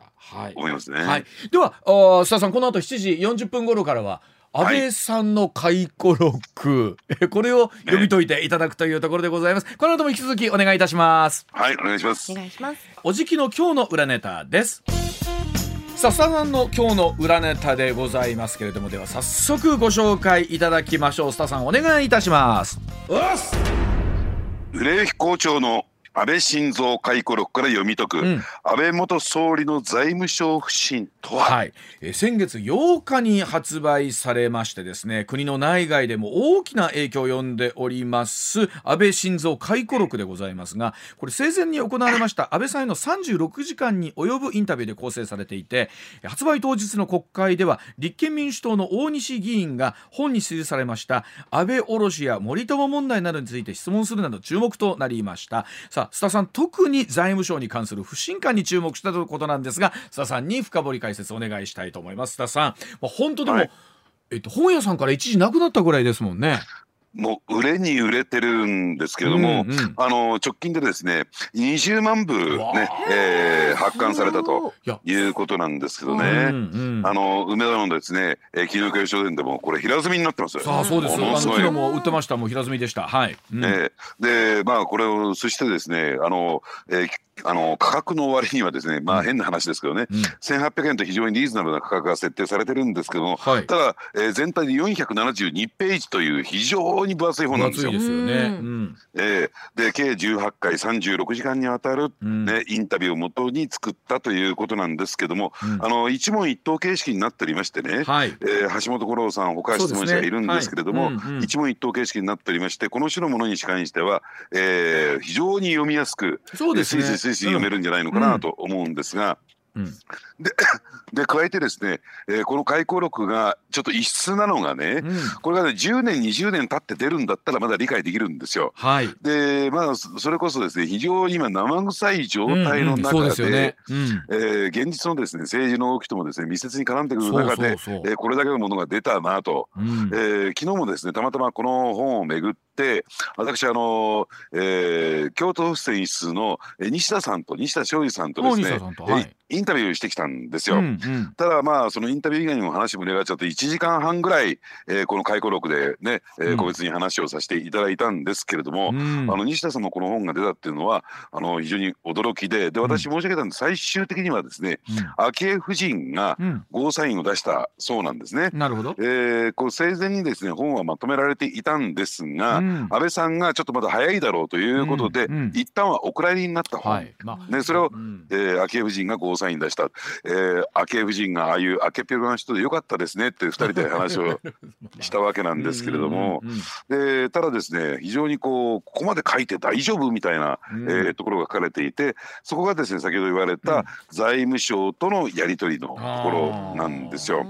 思いますね。はいはい、では須田さんこの後7時40分頃からは安倍さんの回顧録、はい、これを読み解いていただくというところでございます。この後も引き続きお願いいたします。はいお願いします。お願いします。おじきの今日の裏ネタです。さささんの今日の裏ネタでございますけれどもでは早速ご紹介いただきましょう。須田さんお願いいたします。売れ行き好調の安倍晋三回顧録から読み解く、安倍元総理の財務省不信とは、はい、先月8日に発売されましてですね国の内外でも大きな影響を及んでおります安倍晋三回顧録でございますがこれ生前に行われました安倍さんへの36時間に及ぶインタビューで構成されていて発売当日の国会では立憲民主党の大西議員が本に記されました安倍おろしや森友問題などについて質問するなど注目となりました。さあ須田さん特に財務省に関する不信感に注目したということなんですが須田さんに深掘り解説お願いしたいと思います。須田さん、本当でも、はい本屋さんから一時なくなったぐらいですもんね。もう売れに売れてるんですけれども、直近でですね20万部、ね発刊されたということなんですけどね、梅田のですね紀伊國屋書店でもこれ平積みになってます。そうですよ。昨日も売ってました。もう平積みでした。はい、でまあこれをそしてですね価格の割にはですねまあ変な話ですけどね、1800円と非常にリーズナブルな価格が設定されてるんですけども、はい、ただ、全体で472ページという非常に分厚い本なんですよ。分厚いですよね。で計18回36時間にわたる、インタビューをもとに作ったということなんですけども、一問一答形式になっておりましてね、橋本五郎さん他質問者がいるんですけれども、一問一答形式になっておりましてこの種のものに関しては、非常に読みやすくそうですね読めるんじゃないのかなと思うんですが、で加えてですね、この回顧録がちょっと異質なのがね、これがね10年20年経って出るんだったらまだ理解できるんですよ。でまあそれこそですね非常に今生臭い状態の中で現実のですね政治の動きともですね密接に絡んでくる中でこれだけのものが出たなと、昨日もですねたまたまこの本を巡って私京都府選出の西田さんと西田昌司さんとですねインタビューしてきたんですよ。ただまあそのインタビュー以外にも話盛り上がっちゃって1時間半ぐらいこの回顧録でね個別に話をさせていただいたんですけれども西田さんのこの本が出たっていうのは非常に驚きで私申し上げたんです。最終的にはですね昭恵夫人がゴーサインを出したそうなんですね。生前にですね本はまとめられていたんですが安倍さんがちょっとまだ早いだろうということで、一旦はお蔵入りになった本、それを、昭恵夫人がゴーサイン出した、昭恵夫人がああいう明けっぴろな人でよかったですねって2人で話をしたわけなんですけれどもでただですね非常にここまで書いて大丈夫みたいな、ところが書かれていてそこがですね先ほど言われた財務省とのやり取りのところなんですよ。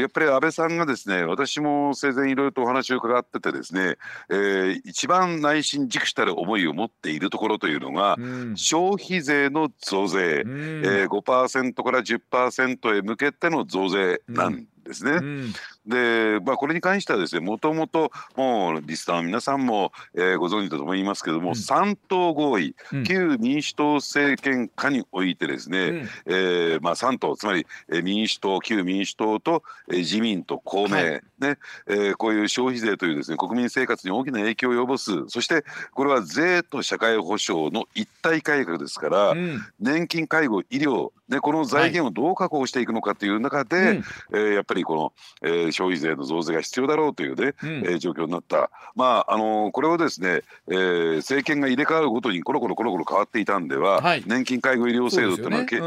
やっぱり安倍さんがですね私も生前いろいろとお話を伺っててですね一番内心軸したる思いを持っているところというのが、消費税の増税、5% から 10% へ向けての増税なんですね。でこれに関してはですねもともともうリスナーの皆さんも、ご存知だと思いますけども、3党合意、旧民主党政権下においてですね、3党つまり民主党旧民主党と、自民と公明、こういう消費税というですね国民生活に大きな影響を及ぼすそしてこれは税と社会保障の一体改革ですから、年金介護医療、この財源をどう確保していくのかという中で、やっぱりこの、消費税の増税が必要だろうという、ね状況になった、これをですね、政権が入れ替わるごとにコロコロコロコロ変わっていたんでは、はい、年金介護医療制度という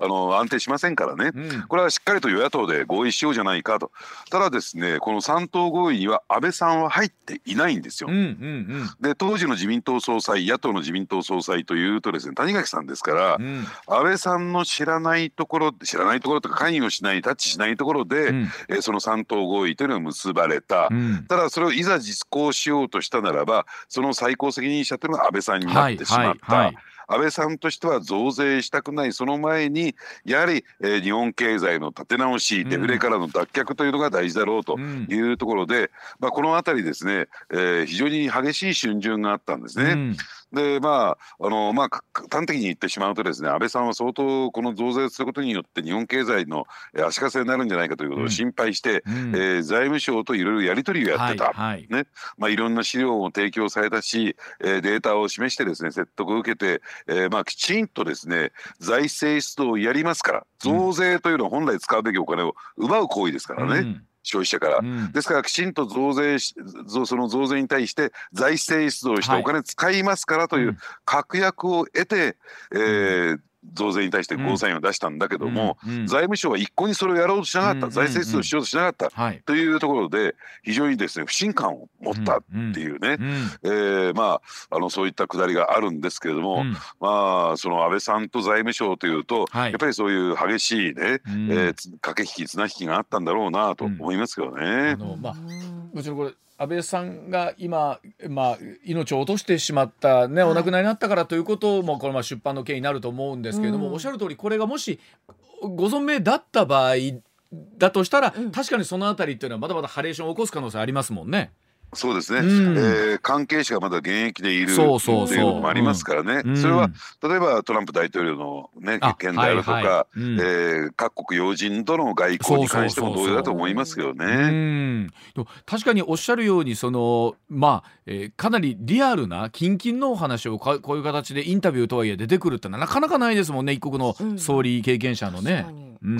のは安定しませんからね、これはしっかりと与野党で合意しようじゃないかと。ただですね、この3党合意には安倍さんは入っていないんですよ、で当時の自民党総裁、野党の自民党総裁というとですね、谷垣さんですから、安倍さんの知らないところとか関与しない、タッチしないところで、その3党合意というのが結ばれた、ただそれをいざ実行しようとしたならば、その最高責任者というのが安倍さんになってしまった、安倍さんとしては増税したくない、その前にやはり、日本経済の立て直し、デフレからの脱却というのが大事だろうというところで、このあたりですね、非常に激しい逡巡があったんですね、で端的に言ってしまうとですね、安倍さんは相当この増税することによって日本経済の足かせになるんじゃないかということを心配して、財務省といろいろやり取りをやってた、いろんな資料を提供されたし、データを示してですね、説得を受けて、きちんとですね、財政出動をやりますから、増税というのは本来使うべきお金を奪う行為ですからね、消費者から、ですからきちんとその増税に対して財政出動してお金使いますからという確約を得て、増税に対してゴーサインを出したんだけども、財務省は一向にそれをやろうとしなかった、財政出動しようとしなかった、というところで非常にですね、不信感を持ったっていうね、そういったくだりがあるんですけれども、その安倍さんと財務省というと、やっぱりそういう激しいね、駆け引き綱引きがあったんだろうなと思いますけどね。もちろんこれ安倍さんが今、命を落としてしまった、ね、お亡くなりになったからということもこの出版の件になると思うんですけれども、おっしゃる通り、これがもしご存命だった場合だとしたら、確かにそのあたりというのはまだまだハレーションを起こす可能性ありますもんね。そうですね、関係者がまだ現役でいるというのもありますからね、それは例えばトランプ大統領の、ね、件であるとか、各国要人との外交に関しても同様だと思いますけどね。確かにおっしゃるように、その、かなりリアルな近々のお話をこういう形でインタビューとはいえ出てくるってのはなかなかないですもんね、一国の総理経験者のね。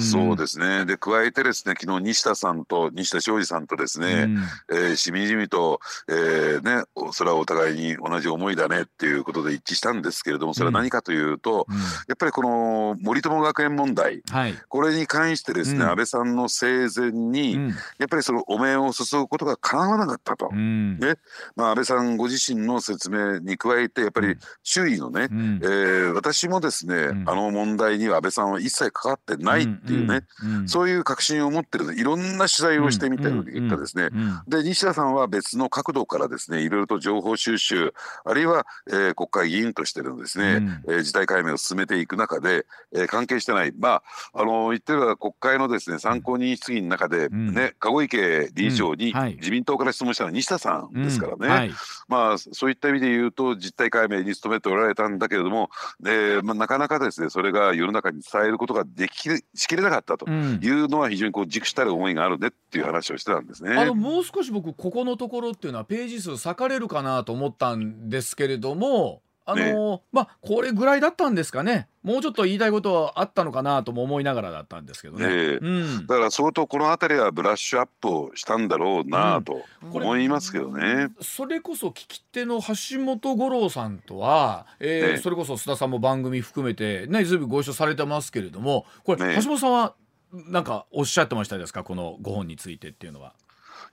そうですね。で、加えてですね、昨日西田昌司さんとですね、しみじみと、ね、それはお互いに同じ思いだねっていうことで一致したんですけれども、それは何かというと、やっぱりこの森友学園問題、これに関してですね、安倍さんの生前に、やっぱりその汚名を注ぐことがかなわなかったと、ね、安倍さんご自身の説明に加えて、やっぱり周囲のね、私もですね、あの問題には安倍さんは一切関わってないっていうね、そういう確信を持ってる、いろんな取材をしてみた結果ですね、で西田さんは別の角度からですね、いろいろと情報収集、あるいは、国会議員としてのですね、事態解明を進めていく中で、関係してない、言っては国会のですね、参考人質疑の中で、ね、籠池理事長に自民党から質問したのは西田さんですからね、そういった意味で言うと実態解明に努めておられたんだけれども、なかなかですね、それが世の中に伝えることができるしきれなかったというのは非常にこう軸たる思いがあるねっていう話をしてたんですね。もう少し僕ここのところっていうのはページ数割かれるかなと思ったんですけれども、これぐらいだったんですかね。もうちょっと言いたいことはあったのかなとも思いながらだったんですけどね。だから相当この辺りはブラッシュアップをしたんだろうなと思いますけどね。それこそ聞き手の橋本五郎さんとは、それこそ須田さんも番組含めてね、ずいぶんご一緒されてますけれども、これ、橋本さんはなんかおっしゃってましたですか、このご本についてっていうのは。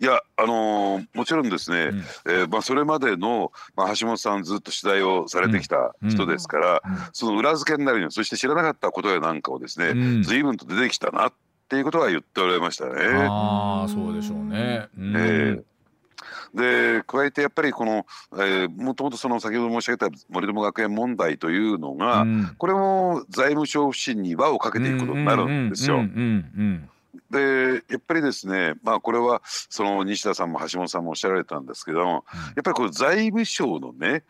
いや、もちろんですね、それまでの、橋本さんずっと取材をされてきた人ですから、その裏付けになるように、そして知らなかったことやなんかをですね、随分と出てきたなっていうことは言っておられましたね。そうでしょうね。で加えてやっぱりこの、もともとその先ほど申し上げた森友学園問題というのが、これも財務省不信に輪をかけていくことになるんですよ。でやっぱりですね、これはその西田さんも橋本さんもおっしゃられたんですけども、やっぱりこの財務省のね、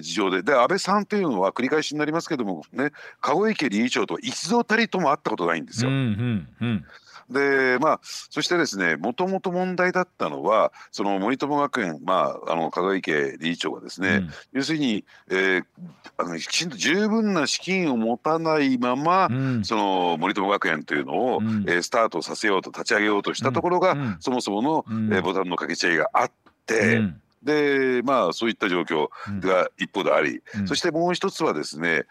事情で安倍さんというのは繰り返しになりますけどもね、籠池理事長と一度たりとも会ったことないんですよ。で、そしてですね、もともと問題だったのは、その森友学園、香川池理事長がですね、要するに、きちんと十分な資金を持たないまま、その森友学園というのを、スタートさせようと、立ち上げようとしたところが、そもそもの、ボタンの掛け違いがあって、でそういった状況が一方であり、そしてもう一つはですね、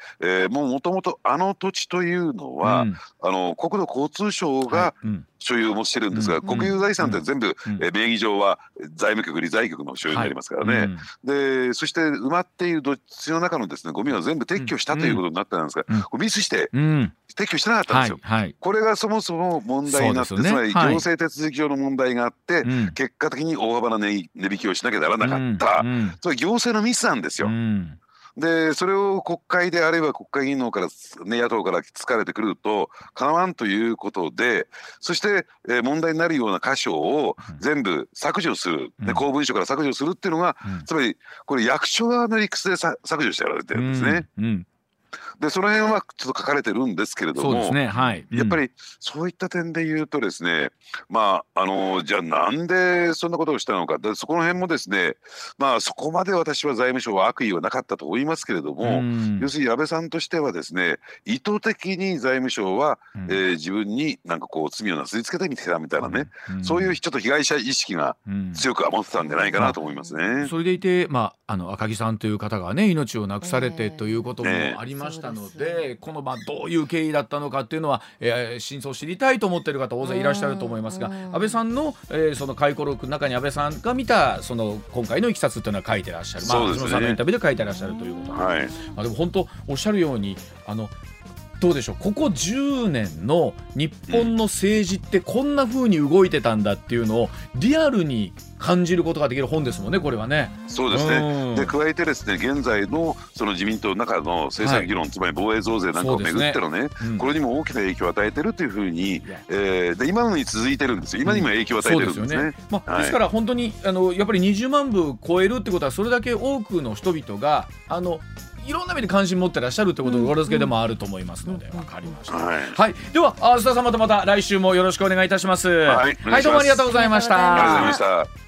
もともとあの土地というのは、国土交通省が所有もしてるんですが、国有財産って全部、名義上は財務局、理財局の所有になりますからね、でそして埋まっている土地の中のですね、ゴミは全部撤去したということになったんですが、ミスして撤去してなかったんですよ。これがそもそも問題になって、つまり行政手続き上の問題があって、結果的に大幅な値引きをしなきゃならなかった、それ行政のミスなんですよ。でそれを国会であれば国会議員の方から、野党から疲れてくるとかなわんということで、そして、問題になるような箇所を全部削除する、で公文書から削除するっていうのが、つまりこれ役所側の理屈で削除してやられてるんですね。でその辺はちょっと書かれてるんですけれども、やっぱりそういった点で言うとですね、じゃあなんでそんなことをしたのか、そこの辺もですね、そこまで私は財務省は悪意はなかったと思いますけれども、要するに安倍さんとしてはですね、意図的に財務省は、自分になんかこう罪をなすりつけてみてたみたいなね、そういうちょっと被害者意識が強く持ってたんじゃないかなと思いますね。それでいて、赤木さんという方がね、命をなくされてということもありましたので、このどういう経緯だったのかっていうのは、真相を知りたいと思っている方大勢いらっしゃると思いますが、安倍さんの、その回顧録の中に安倍さんが見たその今回のいきさつっていうのは書いてらっしゃる、そのさんのインタビューで書いてらっしゃるということなんです。でも本当おっしゃるように、どうでしょう、ここ10年の日本の政治ってこんな風に動いてたんだっていうのをリアルに感じることができる本ですもんね、これはね。そうですね。で加えてですね、現在のその自民党の中の政策議論、つまり防衛増税なんかをめぐってのね、これにも大きな影響を与えてるというふうに、で今のに続いてるんですよ。今にも影響を与えてるんですね。ですから本当にやっぱり20万部超えるってことは、それだけ多くの人々がいろんな目に関心持ってらっしゃるということの裏付けでもあると思いますので、分かりました。では須田さん、また来週もよろしくお願いいたします。どうもありがとうございました。